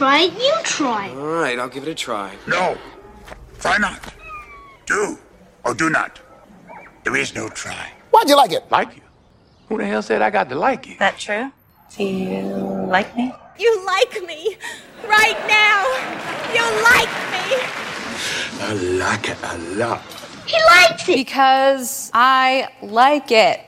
try it, you try it. All right, I'll give it a try. No. Try not. Do or do not. There is no try. Why'd you like it? Like you? Who the hell said I got to like you? That true? Do you like me? You like me. Right now. You like me. I like it a lot. He likes it. Because I like it.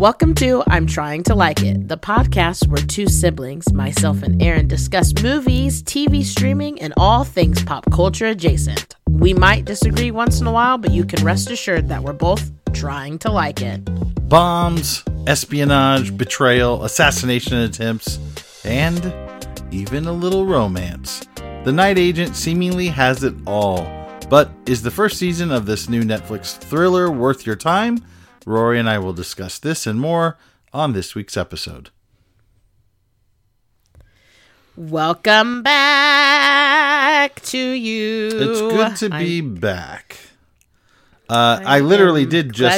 Welcome to I'm Trying to Like It, the podcast where two siblings, myself and Aaron, discuss movies, TV streaming, and all things pop culture adjacent. We might disagree once in a while, but you can rest assured that we're both trying to like it. Bombs, espionage, betrayal, assassination attempts, and even a little romance. The Night Agent seemingly has it all. But is the first season of this new Netflix thriller worth your time? Rory and I will discuss this and more on this week's episode. Welcome back to you. It's good to be back. Glad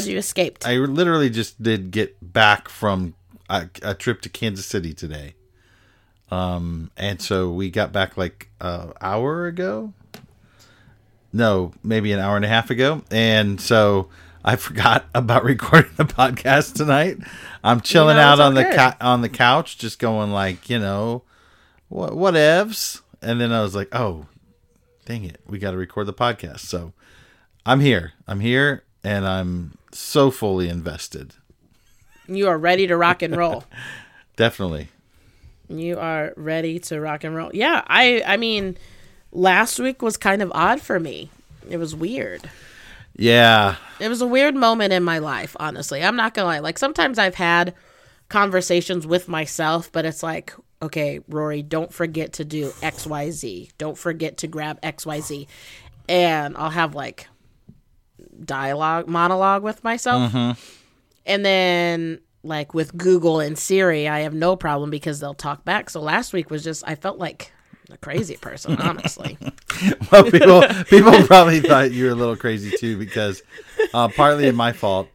you escaped. I literally just did get back from a trip to Kansas City today. And so we got back like an hour ago. No, maybe an hour and a half ago. And so I forgot about recording the podcast tonight. I'm chilling out on the couch, just going like, whatevs. And then I was like, oh, dang it. We got to record the podcast. So I'm here and I'm so fully invested. You are ready to rock and roll. Definitely. You are ready to rock and roll. Yeah. I mean, last week was kind of odd for me. It was weird. Yeah. It was a weird moment in my life, honestly. I'm not going to lie. Like, sometimes I've had conversations with myself, but it's like, okay, Rory, don't forget to do X, Y, Z. Don't forget to grab X, Y, Z. And I'll have, like, monologue with myself. Mm-hmm. And then, like, with Google and Siri, I have no problem because they'll talk back. So last week was just, I felt like a crazy person, honestly. Well, people probably thought you were a little crazy too, because partly my fault.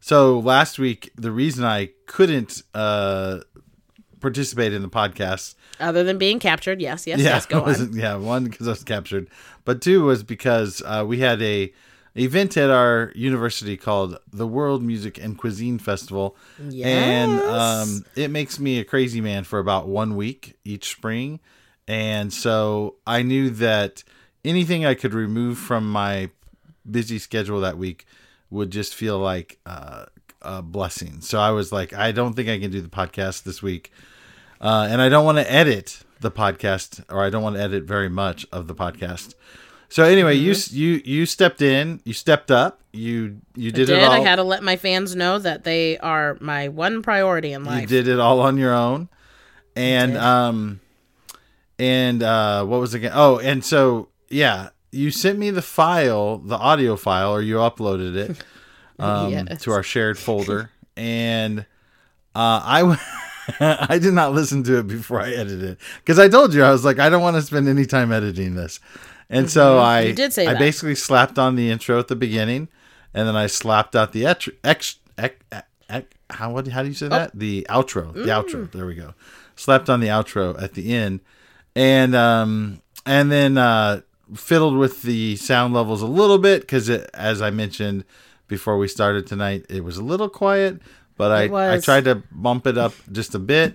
So last week, the reason I couldn't participate in the podcast, other than being captured, yes, go on. Yeah, one, because I was captured, but two was because we had a event at our university called the World Music and Cuisine Festival. Yes. And it makes me a crazy man for about 1 week each spring. And so I knew that anything I could remove from my busy schedule that week would just feel like a blessing. So I was like, I don't think I can do the podcast this week. And I don't want to edit the podcast, or I don't want to edit very much of the podcast. So anyway, mm-hmm. you stepped in, you stepped up, you did it all. I had to let my fans know that they are my one priority in life. You did it all on your own. And what was it again? Oh, and so, yeah, you sent me the file, the audio file, or you uploaded it yes, to our shared folder. And I did not listen to it before I edited it, because I told you, I was like, I don't want to spend any time editing this. And so I basically slapped on the intro at the beginning, and then I slapped out the how do you say that? The outro. The outro. There we go. Slapped on the outro at the end, and then fiddled with the sound levels a little bit, because as I mentioned before we started tonight, it was a little quiet, but I tried to bump it up just a bit.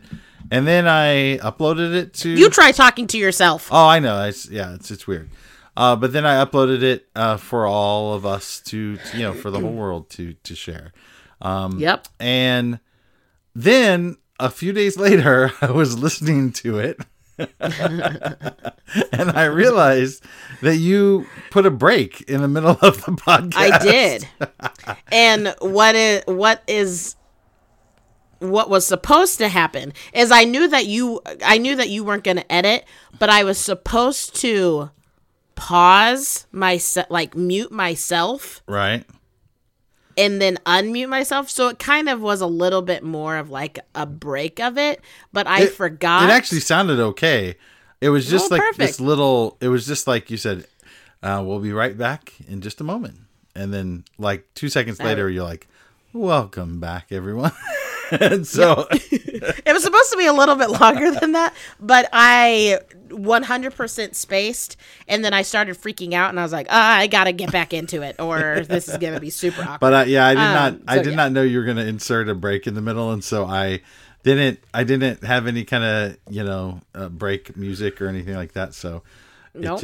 And then I uploaded it to... You try talking to yourself. Oh, I know. It's weird. But then I uploaded it for all of us to for the whole world to share. Yep. And then a few days later, I was listening to it. And I realized that you put a break in the middle of the podcast. I did. And what was supposed to happen is I knew that you weren't going to edit, but I was supposed to pause mute myself. Right. And then unmute myself. So it kind of was a little bit more of like a break of it, but I forgot. It actually sounded okay. It was just like perfect. It was just like you said, we'll be right back in just a moment. And then like 2 seconds later, you're like, welcome back, everyone. And so it was supposed to be a little bit longer than that, but I 100% spaced. And then I started freaking out and I was like, I got to get back into it or this is going to be super awkward. But I did not know you were going to insert a break in the middle. And so I didn't have any kind of, break music or anything like that. So it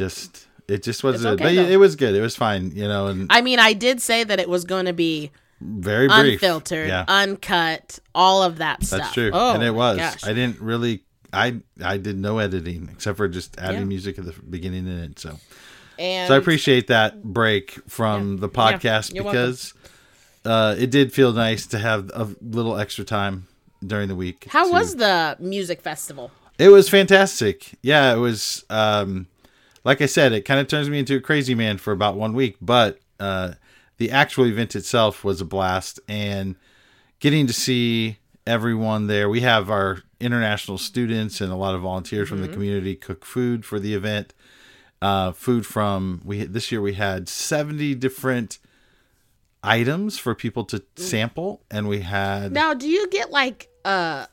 just wasn't, okay, but it was good. It was fine. And I mean, I did say that it was going to be very brief, unfiltered, uncut, all of that stuff. That's true. Oh, and it was. Gosh. I didn't really, I did no editing except for just adding music at the beginning and end. So I appreciate that break from the podcast because it did feel nice to have a little extra time during the week. How was the music festival? It was fantastic. Yeah, it was, like I said, it kind of turns me into a crazy man for about 1 week, but, the actual event itself was a blast, and getting to see everyone there. We have our international students and a lot of volunteers from the community cook food for the event. This year we had 70 different items for people to sample, and we had. Now, do you get like a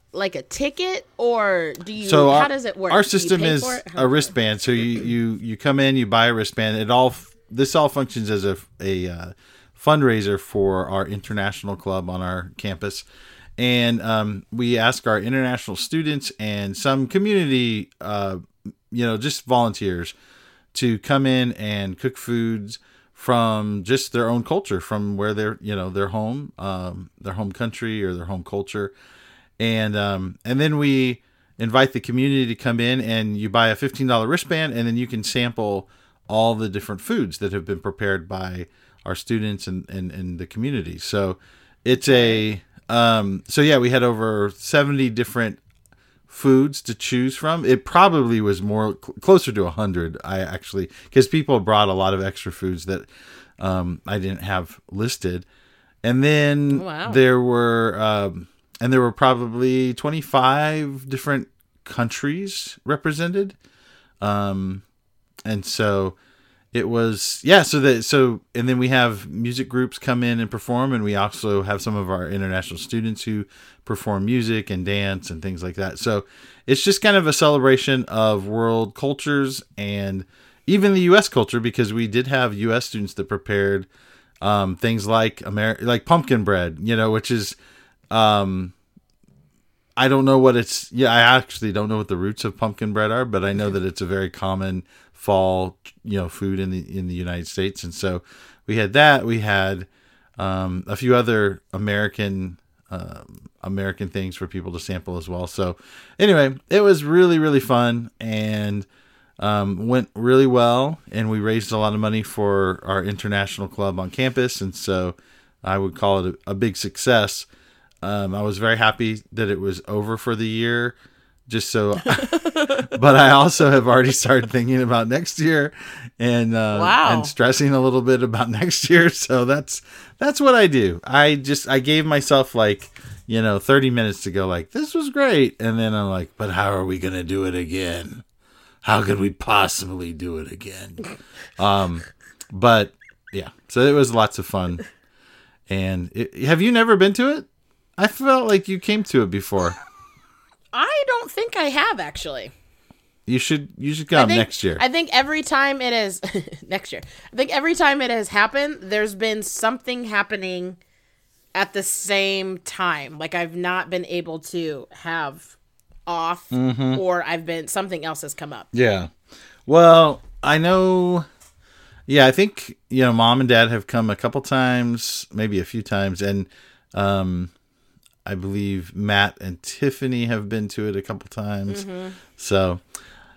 ticket, or do you? So how does it work? Our system is a wristband. So you come in, you buy a wristband. This all functions as a fundraiser for our international club on our campus. And we ask our international students and some community, just volunteers to come in and cook foods from just their own culture, from where they're, their home, their home country or their home culture. And then we invite the community to come in and you buy a $15 wristband and then you can sample all the different foods that have been prepared by our students and the community. So it's we had over 70 different foods to choose from. It probably was more closer to 100. I actually, cause people brought a lot of extra foods that, I didn't have listed. And then there were probably 25 different countries represented. And so it was, and then we have music groups come in and perform, and we also have some of our international students who perform music and dance and things like that. So it's just kind of a celebration of world cultures and even the U.S. culture, because we did have U.S. students that prepared things like like pumpkin bread, which is, I don't know what it's, I actually don't know what the roots of pumpkin bread are, but I know that it's a very common fall, food in the United States. And so we had that. We had a few other American things for people to sample as well. So anyway, it was really, really fun and went really well. And we raised a lot of money for our international club on campus. And so I would call it a big success. I was very happy that it was over for the year. But I also have already started thinking about next year and and stressing a little bit about next year. So that's what I do. I gave myself 30 minutes to go like, this was great. And then I'm like, but how are we going to do it again? How could we possibly do it again? But yeah, so it was lots of fun. And have you never been to it? I felt like you came to it before. I don't think I have, actually. You should come next year. I think every time it is next year. I think every time it has happened, there's been something happening at the same time. Like I've not been able to have off or something else has come up. Yeah. Well, I know. Yeah. I think, mom and dad have come a couple times, maybe a few times. And, I believe Matt and Tiffany have been to it a couple times. Mm-hmm. So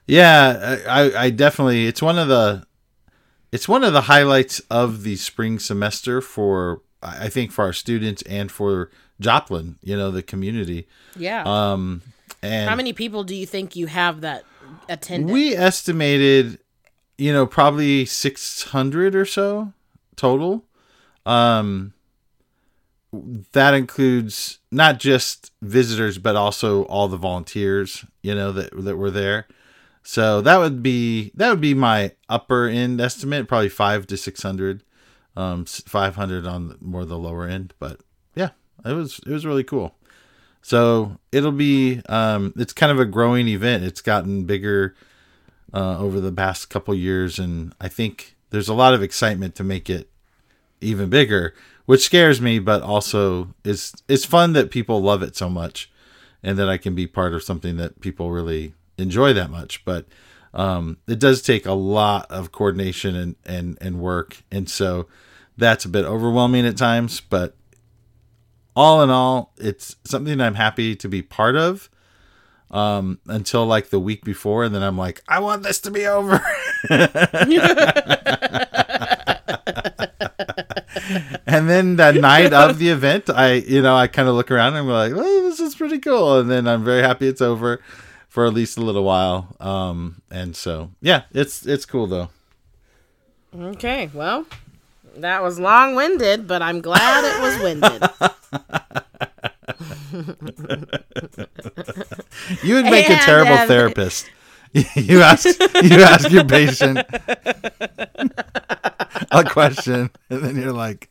yeah, I definitely, it's one of the highlights of the spring semester for our students and for Joplin, the community. Yeah. And how many people do you think you have that attended? We estimated, probably 600 or so total. That includes not just visitors, but also all the volunteers, that were there. So that would be my upper end estimate, probably 500 to 600 $500 on more the lower end. But yeah, it was really cool. So it'll be, it's kind of a growing event. It's gotten bigger over the past couple years, and I think there's a lot of excitement to make it even bigger, which scares me, but also it's fun that people love it so much and that I can be part of something that people really enjoy that much. But it does take a lot of coordination and work. And so that's a bit overwhelming at times, but all in all, it's something I'm happy to be part of until like the week before. And then I'm like, I want this to be over. And then the night of the event, I kind of look around and I'm like, oh, this is pretty cool. And then I'm very happy it's over for at least a little while. And so, yeah, it's cool though. Okay. Well, that was long-winded, but I'm glad it was winded. You would make a terrible therapist. You ask your patient a question, and then you're like,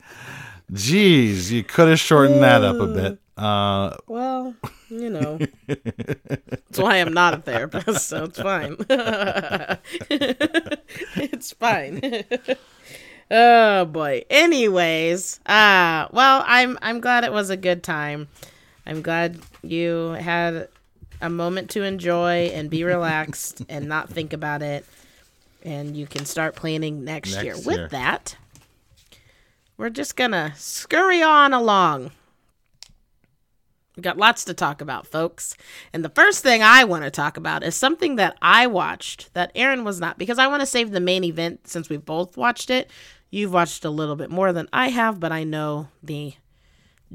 "Geez, you could have shortened that up a bit." Well, you know, that's why I'm not a therapist, so it's fine. It's fine. Oh boy. Anyways, well, I'm glad it was a good time. I'm glad you had a moment to enjoy and be relaxed and not think about it. And you can start planning next year. With that, we're just going to scurry on along. We've got lots to talk about, folks. And the first thing I want to talk about is something that I watched that Aaron was not, because I want to save the main event since we both watched it. You've watched a little bit more than I have, but I know the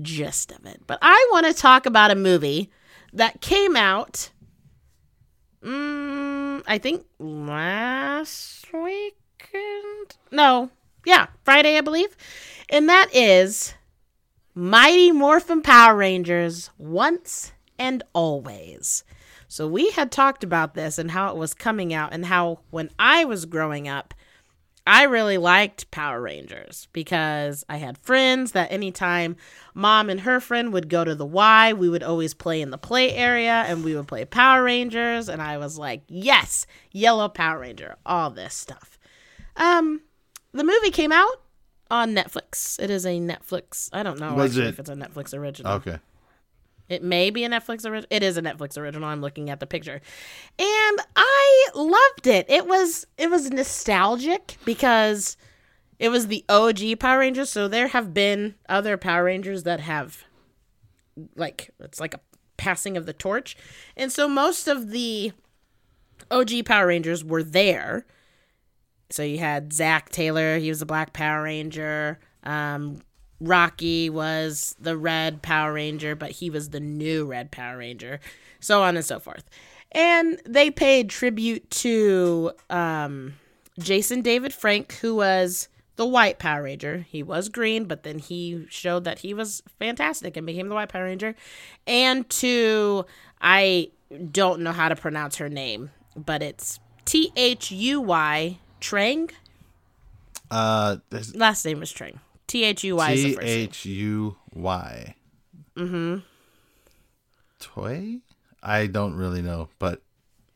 gist of it. But I want to talk about a movie that came out, I think last weekend. No, yeah, Friday, I believe. And that is Mighty Morphin Power Rangers Once and Always. So we had talked about this and how it was coming out and how when I was growing up, I really liked Power Rangers because I had friends that anytime mom and her friend would go to the Y, we would always play in the play area and we would play Power Rangers. And I was like, yes, yellow Power Ranger, all this stuff. The movie came out on Netflix. It is a Netflix. I don't know if it's a Netflix original. Okay. It may be a Netflix original. It is a Netflix original. I'm looking at the picture. And I loved it. It was nostalgic because it was the OG Power Rangers. So there have been other Power Rangers that have, like, it's like a passing of the torch. And so most of the OG Power Rangers were there. So you had Zack Taylor. He was the Black Power Ranger. Rocky was the Red Power Ranger, but he was the new Red Power Ranger, so on and so forth. And they paid tribute to Jason David Frank, who was the White Power Ranger. He was green, but then he showed that he was fantastic and became the White Power Ranger. And to, I don't know how to pronounce her name, but it's Thuy Trang. Last name was Trang. Thuy is the first name. Thuy. Mm-hmm. Toy? I don't really know, but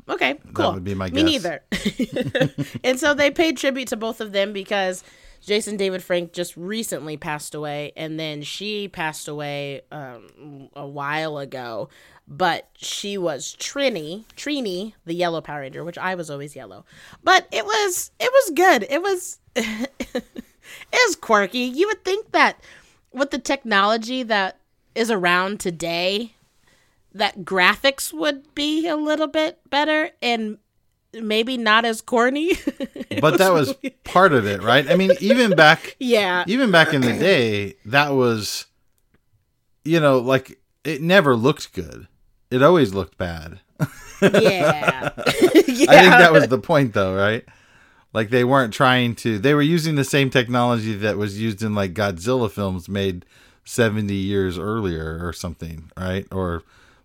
okay, cool. That would be my guess. Me neither. And so they paid tribute to both of them because Jason David Frank just recently passed away, and then she passed away a while ago. But she was Trini, the yellow Power Ranger, which I was always yellow. But it was good. It was. Is quirky. You would think that with the technology that is around today, that graphics would be a little bit better and maybe not as corny. But that was part of it, right? I mean, even back in the day, that was, like it never looked good. It always looked bad. Yeah. I think that was the point, though, right? Like they weren't trying to, they were using the same technology that was used in like Godzilla films made 70 years earlier or something, right? Or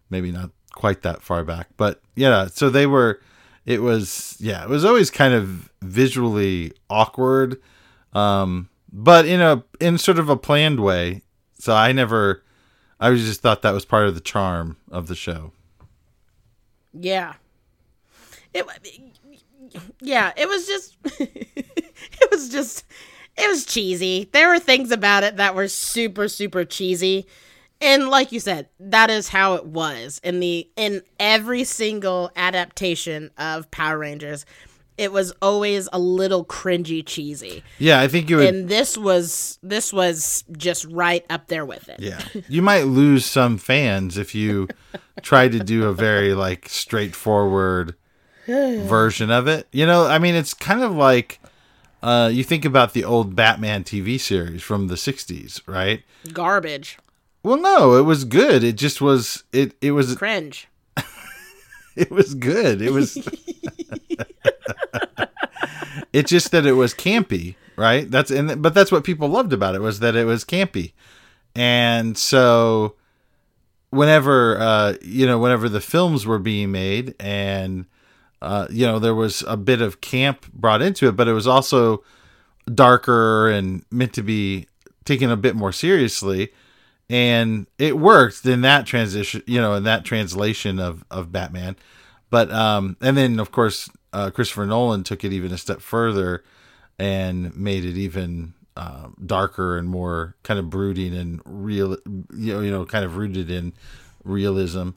maybe not quite that far back, but yeah. So it was always kind of visually awkward. but in sort of a planned way. So I just thought that was part of the charm of the show. Yeah. It was cheesy. There were things about it that were super, super cheesy. And like you said, that is how it was in every single adaptation of Power Rangers. It was always a little cringy, cheesy. Yeah, I think you would. And this was just right up there with it. Yeah, you might lose some fans if you try to do a very straightforward version of it. It's kind of like. You think about the old Batman TV series from the 60s, right? Garbage. Well, no, it was good. It just was... It was... Cringe. It was good. It was... It's just that it was campy, right? But that's what people loved about it, was that it was campy. And so whenever the films were being made and... there was a bit of camp brought into it, but it was also darker and meant to be taken a bit more seriously. And it worked in that transition, in that translation of Batman. But, and then of course, Christopher Nolan took it even a step further and made it even, darker and more kind of brooding and real, kind of rooted in realism.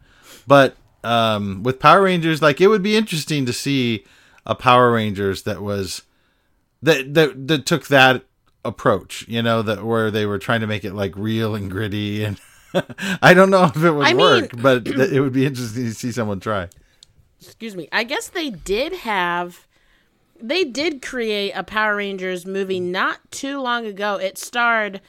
But, with Power Rangers, it would be interesting to see a Power Rangers that was that took that approach, that where they were trying to make it real and gritty, and I don't know if it would work, but it would be interesting to see someone try. Excuse me. I guess they did create a Power Rangers movie not too long ago. It starred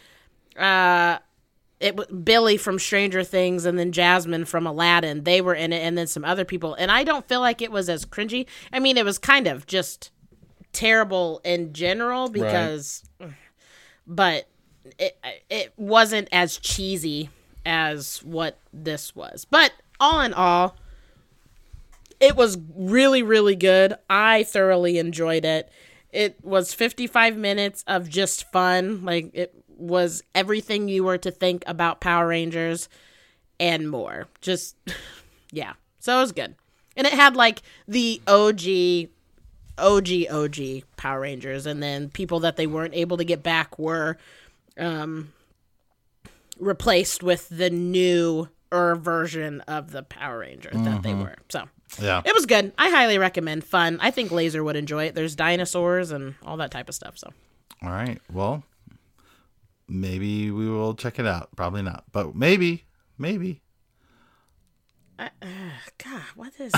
Billy from Stranger Things and then Jasmine from Aladdin. They were in it, and then some other people. And I don't feel like it was as cringy. I mean, it was kind of just terrible in general because, right. But it wasn't as cheesy as what this was. But all in all, it was really, really good. I thoroughly enjoyed it. It was 55 minutes of just fun. It was everything you were to think about Power Rangers and more. Just, yeah. So it was good. And it had the OG Power Rangers. And then people that they weren't able to get back were replaced with the newer version of the Power Ranger that they were. So yeah, it was good. I highly recommend. Fun. I think Laser would enjoy it. There's dinosaurs and all that type of stuff. So. All right. Well, maybe we will check it out. Probably not, but maybe. God, what is?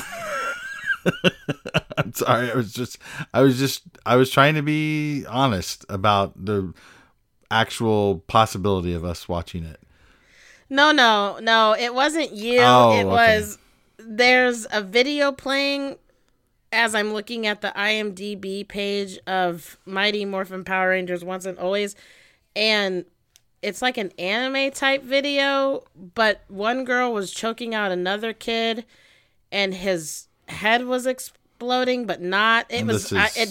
I'm sorry. I was trying to be honest about the actual possibility of us watching it. No, it wasn't you. Oh, was. There's a video playing as I'm looking at the IMDb page of Mighty Morphin Power Rangers Once and Always. And it's an anime type video, but one girl was choking out another kid and his head was exploding, but not. It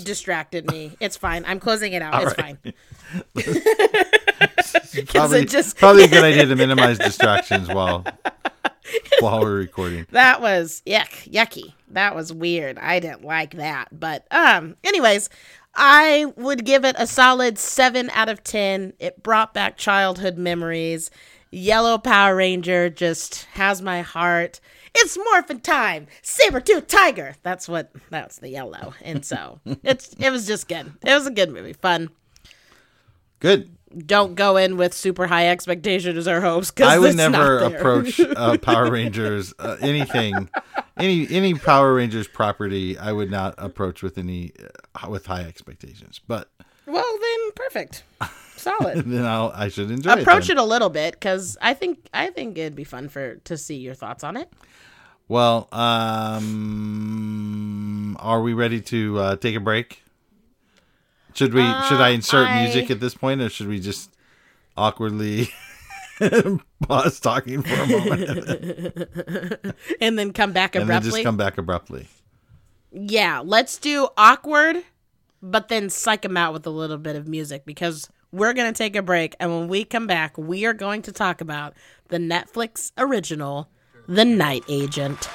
distracted me. It's fine. I'm closing it out. It's fine. Probably a good idea to minimize distractions while we're recording. That was yucky. That was weird. I didn't like that. But anyways, I would give it a solid 7 out of 10. It brought back childhood memories. Yellow Power Ranger just has my heart. It's morphin' time. Saber-tooth tiger. That's the yellow. And so it was just good. It was a good movie. Fun. Good. Don't go in with super high expectations or hopes. I would never approach Power Rangers, anything, any Power Rangers property. I would not approach with with high expectations. But well, then perfect, solid. Then I should enjoy it. Approach it a little bit because I think it'd be fun to see your thoughts on it. Well, are we ready to take a break? Should we? Should I insert music at this point, or should we just awkwardly pause talking for a moment and then come back abruptly? And then just come back abruptly. Yeah, let's do awkward, but then psych them out with a little bit of music because We're going to take a break, and when we come back, we are going to talk about the Netflix original, The Night Agent.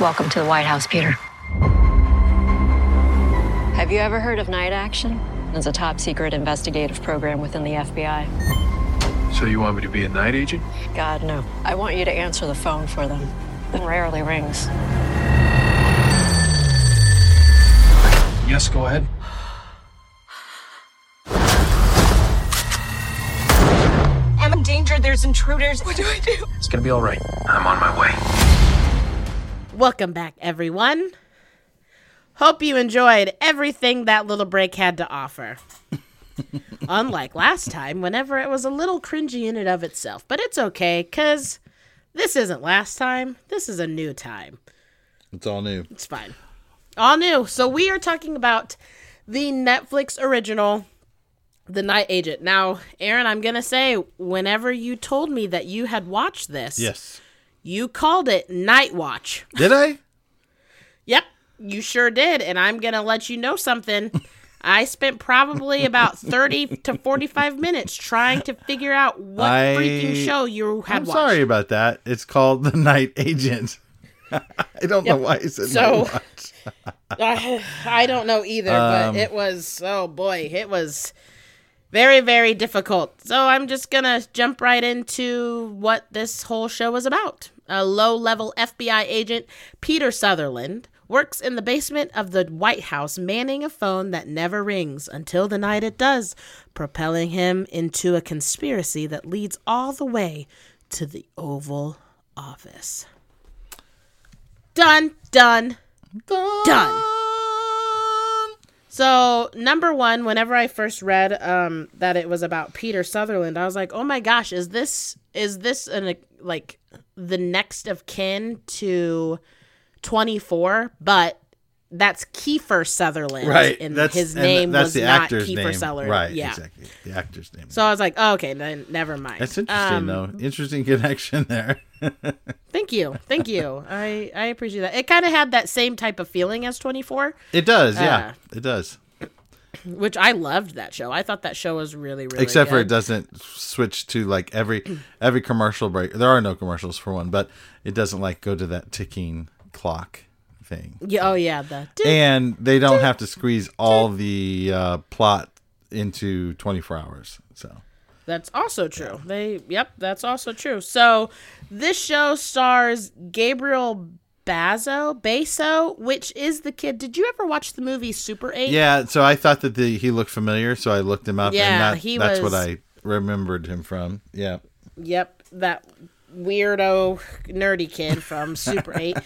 Welcome to the White House, Peter. Have you ever heard of Night Action? It's a top-secret investigative program within the FBI. So you want me to be a night agent? God, no. I want you to answer the phone for them. It rarely rings. Yes, go ahead. I'm in danger. There's intruders. What do I do? It's going to be all right. I'm on my way. Welcome back, everyone. Hope you enjoyed everything that little break had to offer. Unlike last time, whenever it was a little cringy in and of itself. But it's okay, because this isn't last time. This is a new time. It's all new. It's fine. All new. So we are talking about the Netflix original, The Night Agent. Now, Aaron, I'm going to say, whenever you told me that you had watched this, yes, you called it Night Watch. Did I? Yep. You sure did, and I'm going to let you know something. I spent probably about 30 to 45 minutes trying to figure out what freaking show you had watched. I'm sorry about that. It's called The Night Agent. I don't know why it's Night Watch. I don't know either, but it was, oh boy, it was very, very difficult. So I'm just going to jump right into what this whole show was about. A low-level FBI agent, Peter Sutherland, works in the basement of the White House, manning a phone that never rings until the night it does, propelling him into a conspiracy that leads all the way to the Oval Office. Dun, dun, dun. Dun. So, number one, whenever I first read that it was about Peter Sutherland, I was like, oh my gosh, is this like the next of kin to 24, but that's Kiefer Sutherland, right? And that's, his name was not Kiefer Sutherland, right? Yeah, exactly. The actor's name. So I was like, oh, okay, then never mind. That's interesting, though. Interesting connection there. Thank you. I appreciate that. It kind of had that same type of feeling as 24. It does, yeah, it does. Which I loved that show. I thought that show was really, really except good. For it doesn't switch to like every commercial break. There are no commercials for one, but it doesn't like go to that ticking clock thing. Yeah, oh yeah, and they don't have to squeeze all the plot into 24 hours. So that's also true. That's also true. So this show stars Gabriel Basso, which is the kid. Did you ever watch the movie Super 8? Yeah, so I thought that he looked familiar, so I looked him up. Yeah, and that's what I remembered him from. Yeah. Yep, that weirdo nerdy kid from Super 8.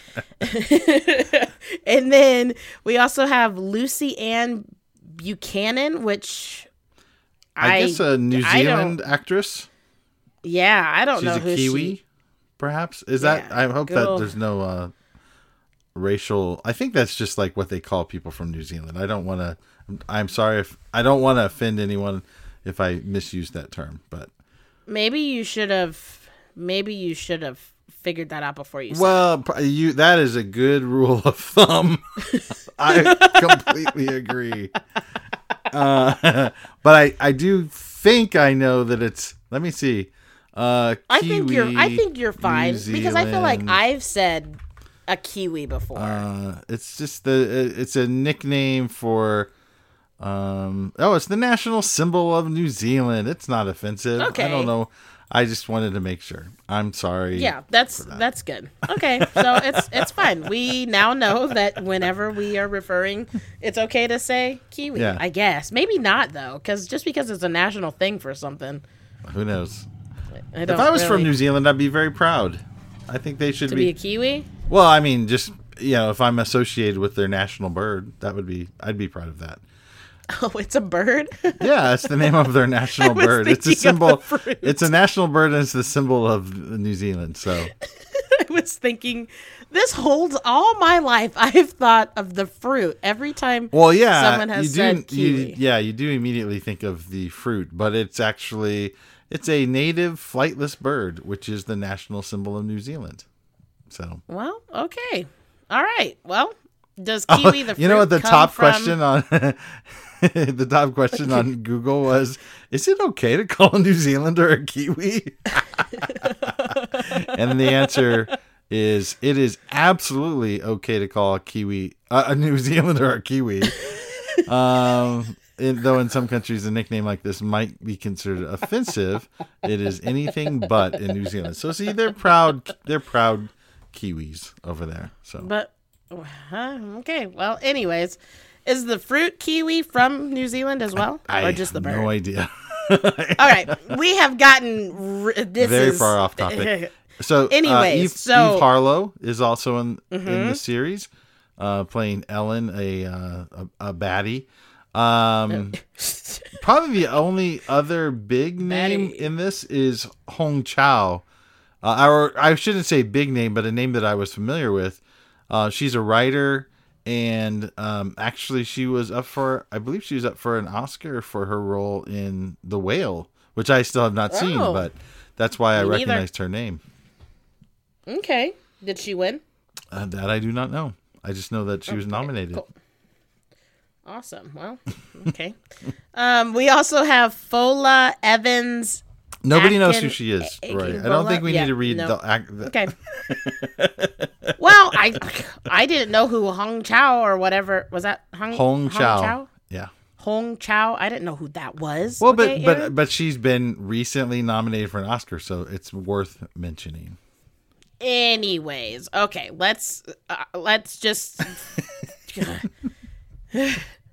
And then we also have Lucienne Buchanan, which I guess a New Zealand actress. Yeah, I don't know who she is. She's a Kiwi, perhaps. Is that? I hope that there's no racial. I think that's just like what they call people from New Zealand. I don't want to. I'm sorry if I don't want to offend anyone if I misuse that term, but maybe you should have figured that out before you said it. Well, that is a good rule of thumb. I completely agree. But I do think I know that it's, let me see. Kiwi, I think you're fine, because I feel like I've said a Kiwi before. It's just it's a nickname for, it's the national symbol of New Zealand. It's not offensive. Okay. I don't know. I just wanted to make sure. I'm sorry. Yeah, that's good. Okay, so it's fine. We now know that whenever we are referring, it's okay to say Kiwi, I guess. Maybe not, though, because it's a national thing for something. Who knows? If I was from New Zealand, I'd be very proud. I think they should be. To be a Kiwi? Well, I mean, just, if I'm associated with their national bird, I'd be proud of that. Oh, it's a bird? Yeah, it's the name of their national bird. It's a symbol. It's a national bird, and it's the symbol of New Zealand. So I was thinking, this holds all my life. I've thought of the fruit every time. Well, yeah, someone has said kiwi. You do immediately think of the fruit, but it's actually a native flightless bird, which is the national symbol of New Zealand. So well, okay, all right, well. Does kiwi the fruit? You know what the top question on the top question on Google was, is it okay to call a New Zealander a kiwi? And the answer is, it is absolutely okay to call a New Zealander a kiwi. Though in some countries a nickname like this might be considered offensive, it is anything but in New Zealand. So see, they're proud Kiwis over there. So, but okay. Well, anyways, is the fruit kiwi from New Zealand as well, or just the bird? I have no idea. All right, we have gotten very far off topic. So, anyways, Eve Harlow is also in the series, playing Ellen, a baddie. Probably the only other big name in this is Hong Chau. I shouldn't say big name, but a name that I was familiar with. She's a writer, and actually, she was up for an Oscar for her role in The Whale, which I still have not seen, but that's why I recognized her name. Okay, did she win? That I do not know. I just know that she was nominated. Cool. Awesome. Well, okay. We also have Fola Evans. Nobody knows who she is, right? I don't think we need to read the. Okay. Well, I didn't know who Hong Chau or whatever was that. Hong Chau. Yeah. Hong Chau. I didn't know who that was. Well, but she's been recently nominated for an Oscar, so it's worth mentioning. Anyways, okay. Let's just.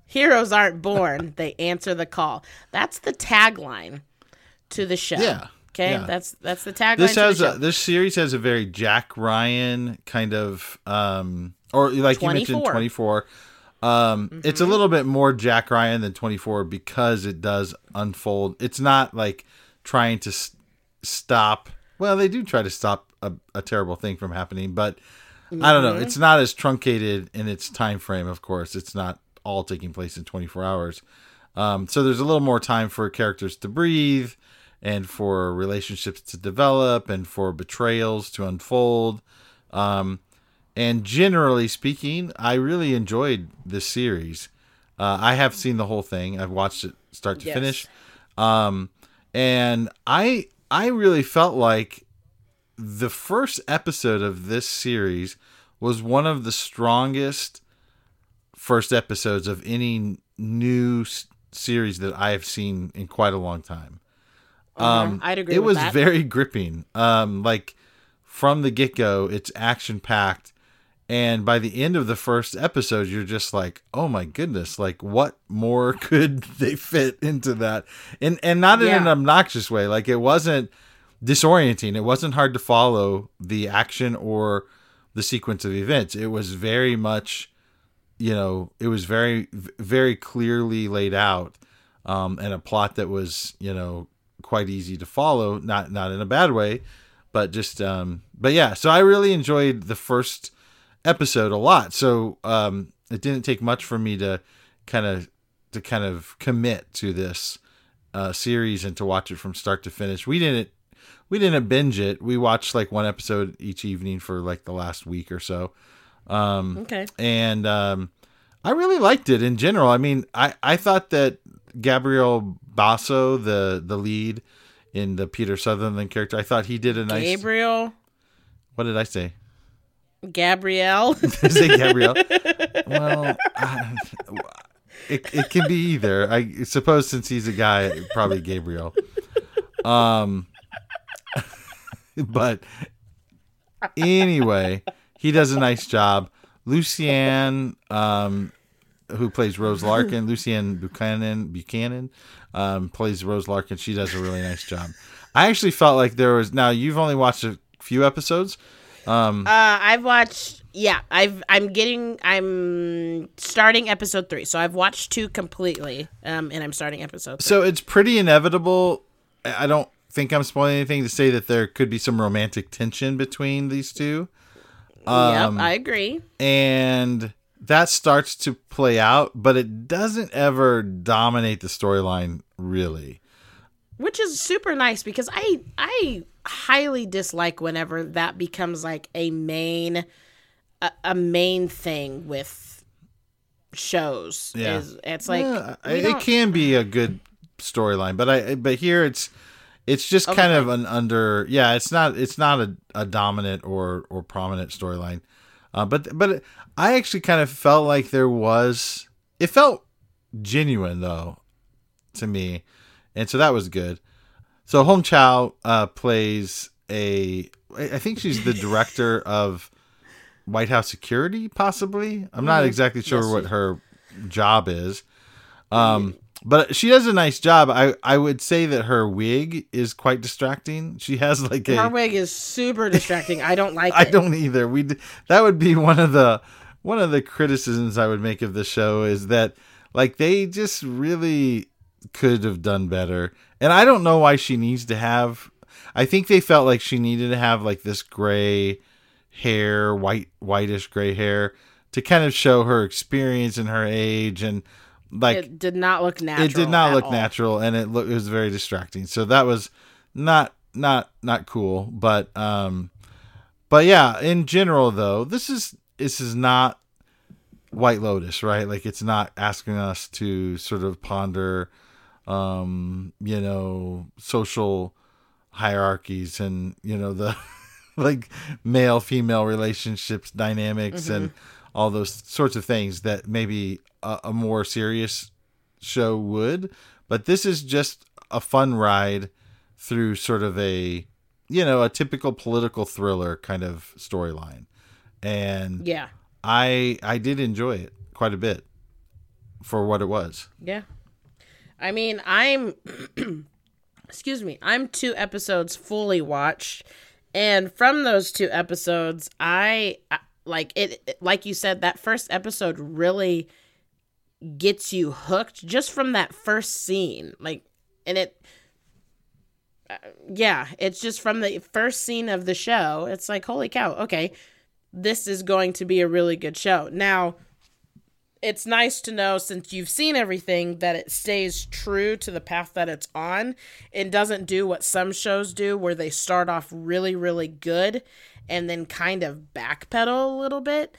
Heroes aren't born, they answer the call. That's the tagline to the show. Yeah. Okay. Yeah. That's the tagline. This series has a very Jack Ryan kind of or like 24. You mentioned 24. It's a little bit more Jack Ryan than 24 because it does unfold. It's not like trying to stop. Well, they do try to stop a terrible thing from happening, but I don't know. It's not as truncated in its time frame, of course. It's not all taking place in 24 hours. So there's a little more time for characters to breathe and for relationships to develop and for betrayals to unfold. And generally speaking, I really enjoyed this series. I have seen the whole thing. I've watched it start to finish. And I really felt like the first episode of this series was one of the strongest first episodes of any new series that I have seen in quite a long time. I'd agree. It was very gripping. Like from the get-go, it's action-packed, and by the end of the first episode, you're just like, "Oh my goodness! Like, what more could they fit into that?" And not in an obnoxious way. Like it wasn't disorienting. It wasn't hard to follow the action or the sequence of events. It was very much, it was very, very clearly laid out, and a plot that was, quite easy to follow, not in a bad way, but just, but yeah, so I really enjoyed the first episode a lot. So, it didn't take much for me to kind of commit to this, series and to watch it from start to finish. We didn't binge it. We watched like one episode each evening for like the last week or so. And I really liked it in general. I mean, I thought that Gabriel Basso, the lead in the Peter Sutherland character, I thought he did a nice... Gabriel? What did I say? Gabrielle. Did I say Gabrielle? Well, it can be either. I suppose since he's a guy, probably Gabriel. But anyway, he does a nice job. Lucienne, who plays Rose Larkin, Lucienne Buchanan, plays Rose Larkin. She does a really nice job. I actually felt like there was. Now you've only watched a few episodes. I've watched. Yeah, I'm starting episode 3, so I've watched 2 completely, and I'm starting episode 3. So it's pretty inevitable. I don't think I'm spoiling anything to say that there could be some romantic tension between these two. Yep, I agree. And that starts to play out, but it doesn't ever dominate the storyline, really. Which is super nice, because I highly dislike whenever that becomes like a main thing with shows. Yeah. It's like it can be a good storyline, but here it's just kind of an under. Yeah, it's not a dominant or prominent storyline, but I actually kind of felt like there was. It felt genuine though, to me, and so that was good. So Hong Chau plays I think she's the director of White House security, possibly. I'm not exactly sure what her job is. But she does a nice job. I would say that her wig is quite distracting. She has like her wig is super distracting. I don't like it. I don't either. That would be one of the criticisms I would make of the show is that like they just really could have done better. And I don't know why she needs to have. I think they felt like she needed to have like this gray hair, whitish gray hair, to kind of show her experience and her age, and like it did not look natural. And it was very distracting. So that was not cool. But yeah, in general though, this is not White Lotus, right? Like it's not asking us to sort of ponder, social hierarchies and the like male female relationships dynamics and all those sorts of things that maybe a more serious show would. But this is just a fun ride through sort of a typical political thriller kind of storyline, and yeah, I did enjoy it quite a bit for what it was. Yeah, I mean I'm. Excuse me, I'm 2 episodes fully watched, and from those 2 episodes, I like it. Like you said, that first episode really gets you hooked just from that first scene. Like, and it, it's just from the first scene of the show. It's like, holy cow, okay, this is going to be a really good show. Now, it's nice to know, since you've seen everything, that it stays true to the path that it's on. It doesn't do what some shows do where they start off really, really good and then kind of backpedal a little bit.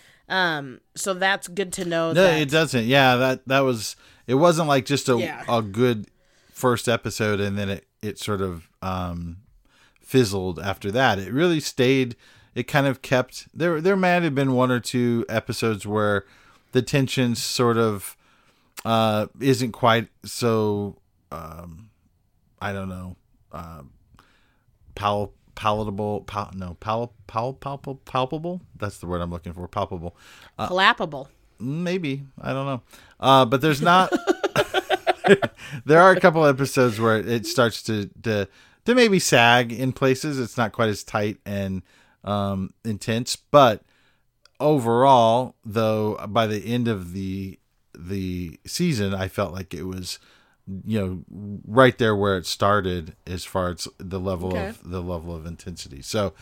So that's good to know. No, it doesn't. Yeah, that was... It wasn't like just a good first episode and then it sort of fizzled after that. It really stayed... It kind of kept... There might have been 1 or 2 episodes where... the tension sort of isn't quite so, palpable. That's the word I'm looking for. Palpable. Flappable. Maybe. I don't know. But there's not. There are a couple episodes where it starts to maybe sag in places. It's not quite as tight and intense, but. Overall, though, by the end of the season, I felt like it was, right there where it started as far as the level of intensity. So,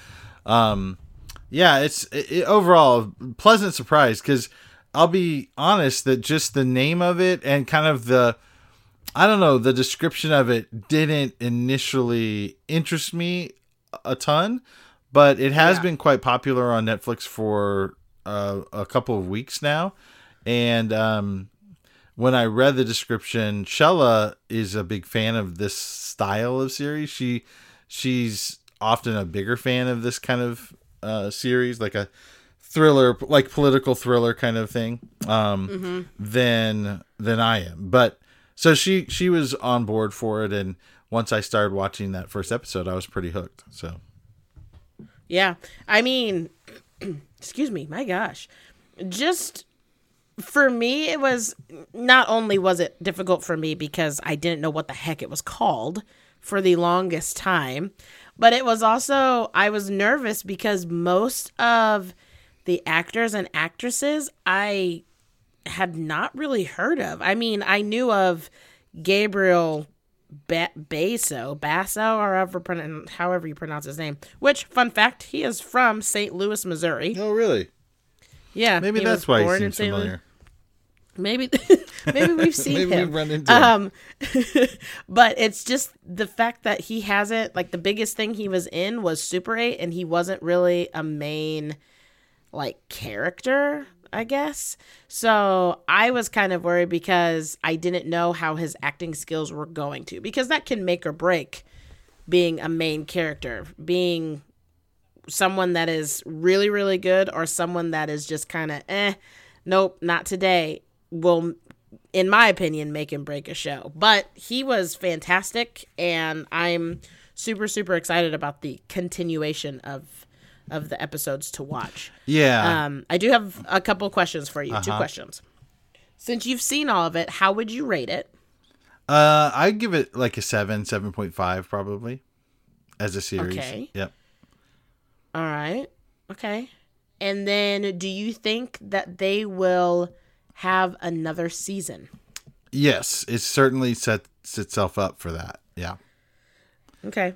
it's overall a pleasant surprise, because I'll be honest that just the name of it and kind of the description of it didn't initially interest me a ton, but it has been quite popular on Netflix for. A couple of weeks now, and when I read the description, Shella is a big fan of this style of series. She's often a bigger fan of this kind of series, like a thriller, like political thriller kind of thing, than I am. But so she was on board for it, and once I started watching that first episode, I was pretty hooked. So yeah, I mean. Excuse me, my gosh. Just for me, it was not only was it difficult for me because I didn't know what the heck it was called for the longest time, but it was also I was nervous because most of the actors and actresses I had not really heard of. I mean, I knew of Gabriel Basso, or however you pronounce his name. Which, fun fact, he is from St. Louis, Missouri. Oh, really? Yeah. Maybe that's why he seems familiar. Maybe we've seen him. Maybe we've run into him. But it's just the fact that he hasn't. Like the biggest thing he was in was Super 8, and he wasn't really a main like character. I guess. So I was kind of worried because I didn't know how his acting skills were going to, because that can make or break being a main character, being someone that is really, really good or someone that is just kind of, nope, not today, will, in my opinion, make and break a show. But he was fantastic, and I'm super, super excited about the continuation of the episodes to watch. Yeah. I do have a couple questions for you. Uh-huh. 2 questions. Since you've seen all of it, how would you rate it? I'd give it like a 7.5 probably as a series. Okay. Yep. All right. Okay. And then do you think that they will have another season? Yes. It certainly sets itself up for that. Yeah. Okay.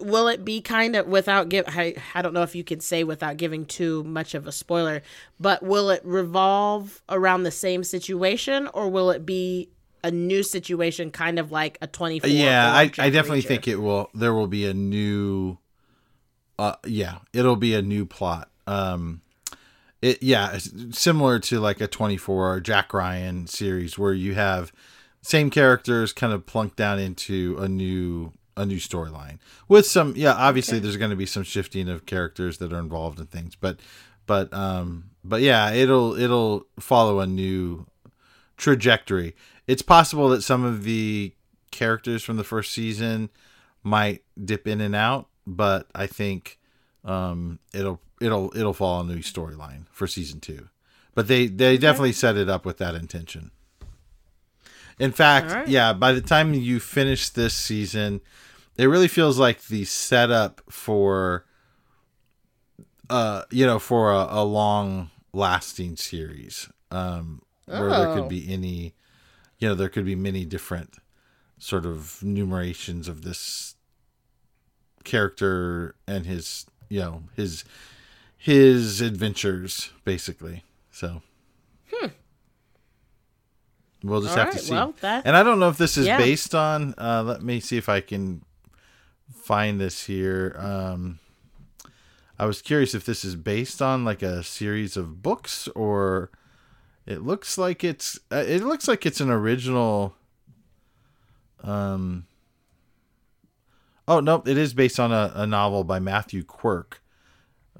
Will it be kind of I don't know if you could say without giving too much of a spoiler, but will it revolve around the same situation, or will it be a new situation, kind of like a 24? Yeah, I definitely think it will. There will be a new, it'll be a new plot. Similar to like a 24 Jack Ryan series, where you have same characters kind of plunked down into a new storyline with some, obviously there's going to be some shifting of characters that are involved in things, but yeah, it'll follow a new trajectory. It's possible that some of the characters from the first season might dip in and out, but I think, it'll follow a new storyline for season 2, but they definitely set it up with that intention. In fact, by the time you finish this season, it really feels like the setup for, for a long-lasting series, where there could be many different sort of numerations of this character and his, his adventures, basically. So. We'll just have to see. Well, and I don't know if this is based on... let me see if I can find this here. I was curious if this is based on like a series of books, or it looks like it's... it looks like it's an original... Oh, no, it is based on a novel by Matthew Quirk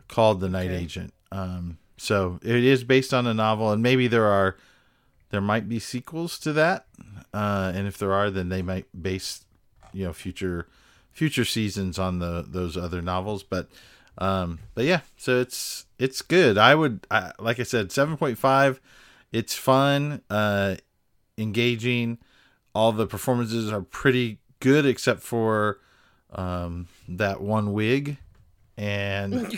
called The Night Agent. So it is based on a novel, and maybe there might be sequels to that, and if there are, then they might base, future seasons on those other novels. But yeah, so it's good. I like I said, 7.5. It's fun, engaging. All the performances are pretty good, except for that one wig, and.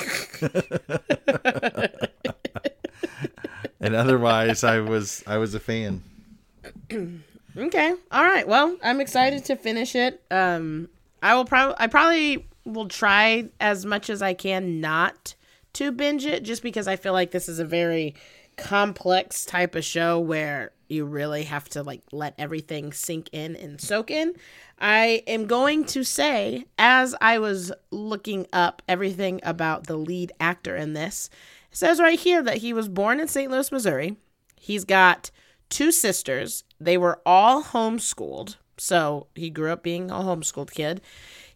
And otherwise, I was a fan. Okay. All right. Well, I'm excited to finish it. I probably will try as much as I can not to binge it, just because I feel like this is a very complex type of show where you really have to like let everything sink in and soak in. I am going to say, as I was looking up everything about the lead actor in this, says right here that he was born in St. Louis, Missouri. He's got 2 sisters. They were all homeschooled, so he grew up being a homeschooled kid.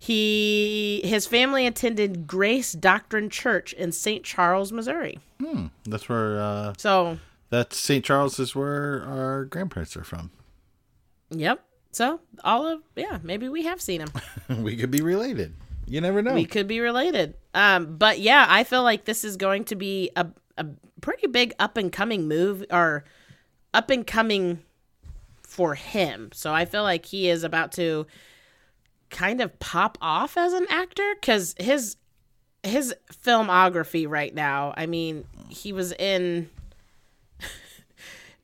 His family attended Grace Doctrine Church in St. Charles, Missouri. That's where. That's St. Charles is where our grandparents are from. Yep. So maybe we have seen him. We could be related. You never know. We could be related. But yeah, I feel like this is going to be a pretty big up and coming for him. So I feel like he is about to kind of pop off as an actor, because his filmography right now, I mean, he was in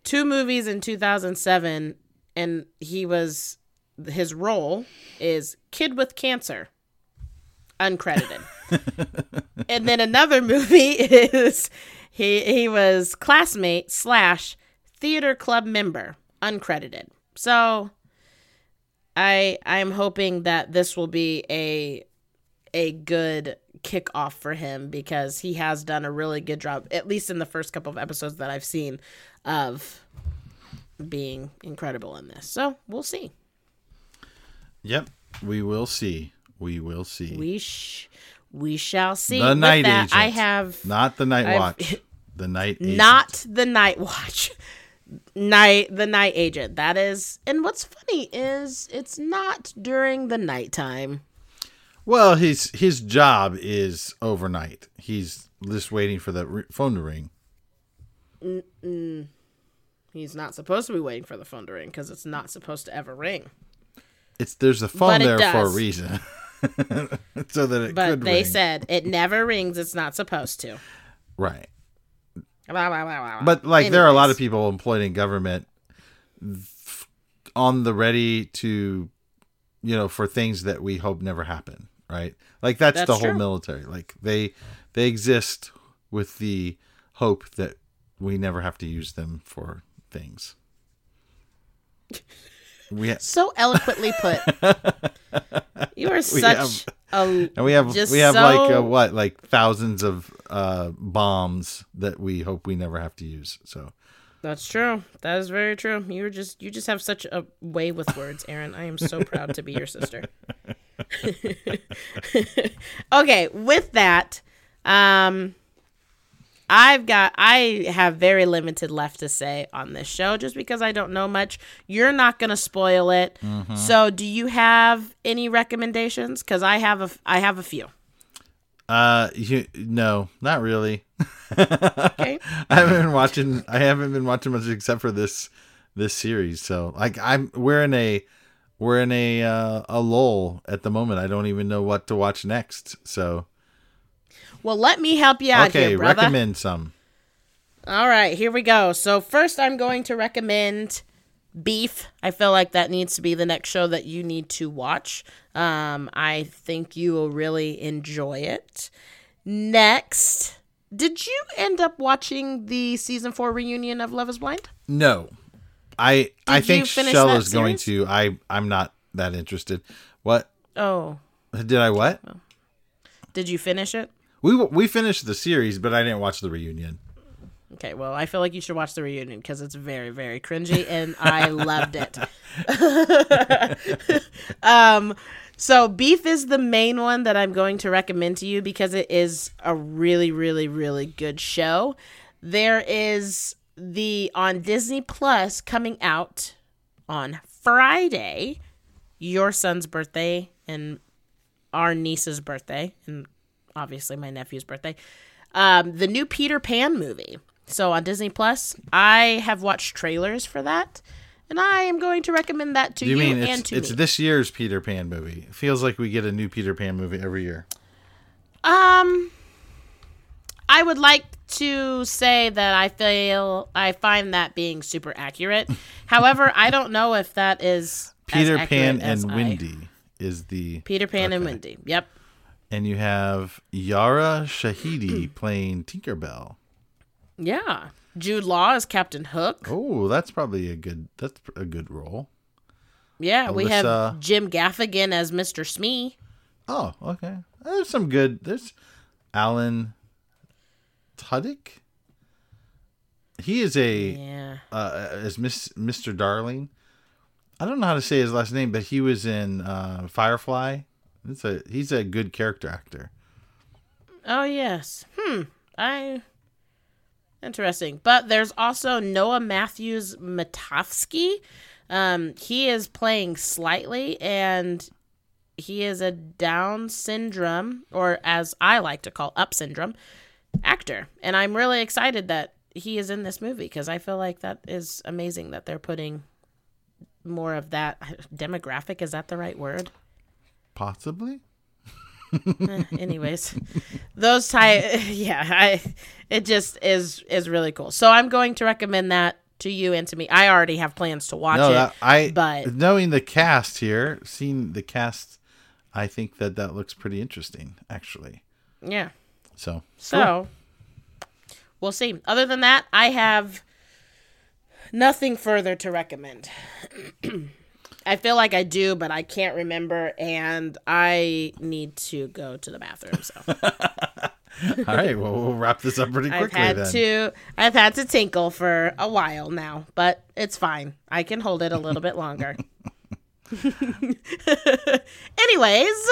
2 movies in 2007, and his role is Kid with Cancer. Uncredited. And then another movie is he was classmate / theater club member, uncredited. So I'm hoping that this will be a a good kickoff for him, because he has done a really good job, at least in the first couple of episodes that I've seen, of being incredible in this. So we'll see. Yep. We will see. We will see. We shall see. The Night Agent. I have not the Night Watch. The Night Agent. Not the Night Watch. The Night Agent. That is, and what's funny is it's not during the nighttime. Well, his job is overnight. He's just waiting for the phone to ring. Mm-mm. He's not supposed to be waiting for the phone to ring, because it's not supposed to ever ring. There's a phone there for a reason. So that it could ring. But they said it never rings. It's not supposed to. Right. Blah, blah, blah, blah. But like, anyways, there are a lot of people employed in government on the ready to, you know, for things that we hope never happen. Right. Like that's the whole true. Military. Like they exist with the hope that we never have to use them for things. So eloquently put. You are such and we have like thousands of bombs that we hope we never have to use. So that's true. That is very true. You just have such a way with words, Aaron. I am so proud to be your sister. Okay, with that, I have very limited left to say on this show, just because I don't know much. You're not going to spoil it. Mm-hmm. So do you have any recommendations? Because I have a few. No, not really. Okay. I haven't been watching much except for this series. So like we're in a lull at the moment. I don't even know what to watch next. So. Well, let me help you out here, brother. Okay, recommend some. All right, here we go. So first I'm going to recommend Beef. I feel like that needs to be the next show that you need to watch. I think you will really enjoy it. Next, did you end up watching the season 4 reunion of Love is Blind? No. I think Shell is going to. I'm not that interested. What? Oh. Did I what? Oh. Did you finish it? We finished the series, but I didn't watch the reunion. Okay, well, I feel like you should watch the reunion because it's very, very cringy, and I loved it. So Beef is the main one that I'm going to recommend to you because it is a really, really, really good show. There is on Disney Plus coming out on Friday, your son's birthday and our niece's birthday, and obviously my nephew's birthday, the new Peter Pan movie. So on Disney Plus, I have watched trailers for that, and I am going to recommend that to you mean and to me. It's this year's Peter Pan movie. It feels like we get a new Peter Pan movie every year. I would like to say that I find that being super accurate. However, I don't know if that is Peter Pan and Wendy is the Peter Pan and Wendy. Yep. And you have Yara Shahidi playing Tinkerbell. Yeah. Jude Law is Captain Hook. Oh, that's probably a good role. Yeah, Alyssa. We have Jim Gaffigan as Mr. Smee. Oh, okay. There's some good. There's Alan Tudyk. He is as Mr. Darling. I don't know how to say his last name, but he was in Firefly. He's a good character actor. Oh, yes. Interesting. But there's also Noah Matthews Matofsky. He is playing Slightly, and he is a Down syndrome, or as I like to call Up syndrome, actor. And I'm really excited that he is in this movie because I feel like that is amazing that they're putting more of that demographic. Is that the right word? Possibly. Anyways, it just is really cool. So I'm going to recommend that to you and to me. I already have plans to watch it. But knowing the cast here, seeing the cast, I think that looks pretty interesting, actually. Yeah. So cool. We'll see. Other than that, I have nothing further to recommend. I feel like I do, but I can't remember, and I need to go to the bathroom. So, all right, well, we'll wrap this up pretty quickly. I've had to tinkle for a while now, but it's fine. I can hold it a little bit longer. Anyways,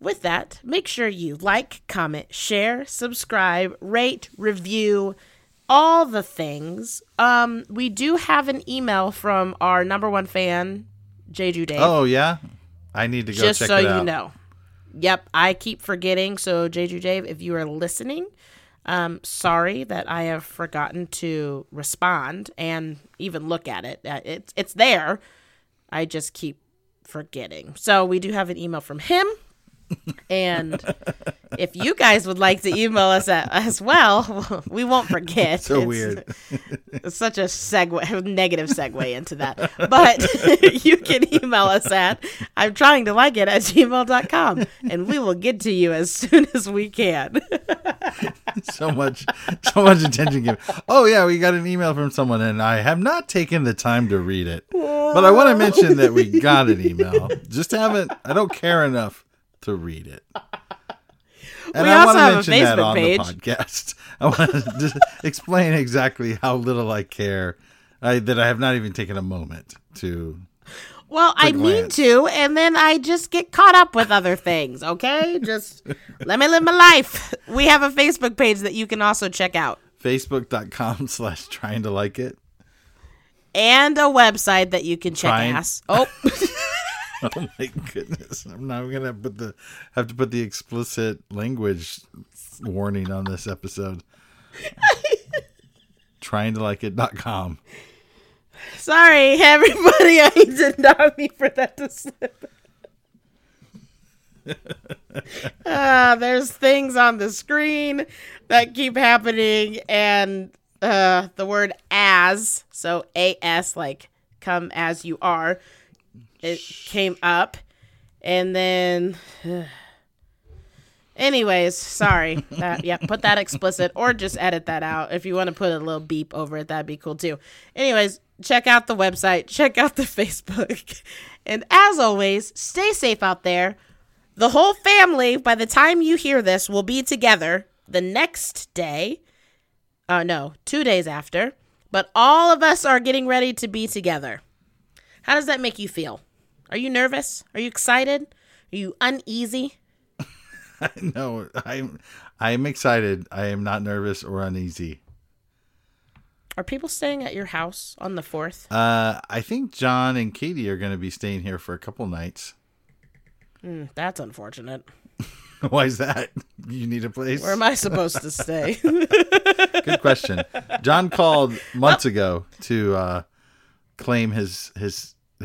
with that, make sure you like, comment, share, subscribe, rate, review. All the things. We do have an email from our number one fan, Jeju Dave. Oh, yeah? I need to go check it out. Just so you know. Yep, I keep forgetting. So, Jeju Dave, if you are listening, sorry that I have forgotten to respond and even look at it. It's there. I just keep forgetting. So, we do have an email from him. And if you guys would like to email us as well, we won't forget. So it's weird. It's such a segue, negative segue into that. But you can email us at imtryingtolikeit@gmail.com, and we will get to you as soon as we can. so much attention given. Oh yeah, we got an email from someone, and I have not taken the time to read it. Whoa. But I want to mention that we got an email. Just haven't. I don't care enough to read it. And we also have a Facebook page. The podcast. I want to explain exactly how little I care that I have not even taken a moment to. Well, I need to, and then I just get caught up with other things. Okay, just let me live my life. We have a Facebook page that you can also check out. Facebook.com/tryingtolikeit, and a website that you can check ass. Oh. Oh my goodness! I'm not gonna have to put the explicit language warning on this episode. tryingtolikeit.com. Sorry, everybody. I did not mean for that to slip. There's things on the screen that keep happening, and the word "as," so A-S, like "come as you are." It came up, and then anyways, sorry. Put that explicit or just edit that out. If you want to put a little beep over it, that'd be cool too. Anyways, check out the website, check out the Facebook. And as always, stay safe out there. The whole family, by the time you hear this, will be together the next day. 2 days after. But all of us are getting ready to be together. How does that make you feel? Are you nervous? Are you excited? Are you uneasy? No, I'm excited. I am not nervous or uneasy. Are people staying at your house on the 4th? I think John and Katie are going to be staying here for a couple nights. That's unfortunate. Why is that? You need a place? Where am I supposed to stay? Good question. John called months ago to... claim his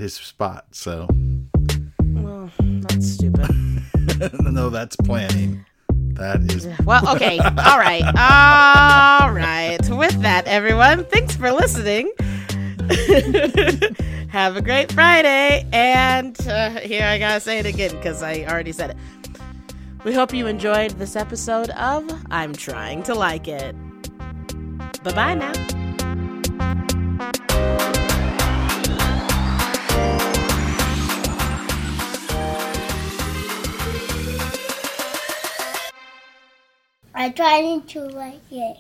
spot, so. Well, that's stupid. No, that's planning. That is. Well, okay. All right. With that, everyone, thanks for listening. Have a great Friday. And here I gotta say it again because I already said it. We hope you enjoyed this episode of I'm Trying to Like It. Bye-bye now. I'm trying to like it.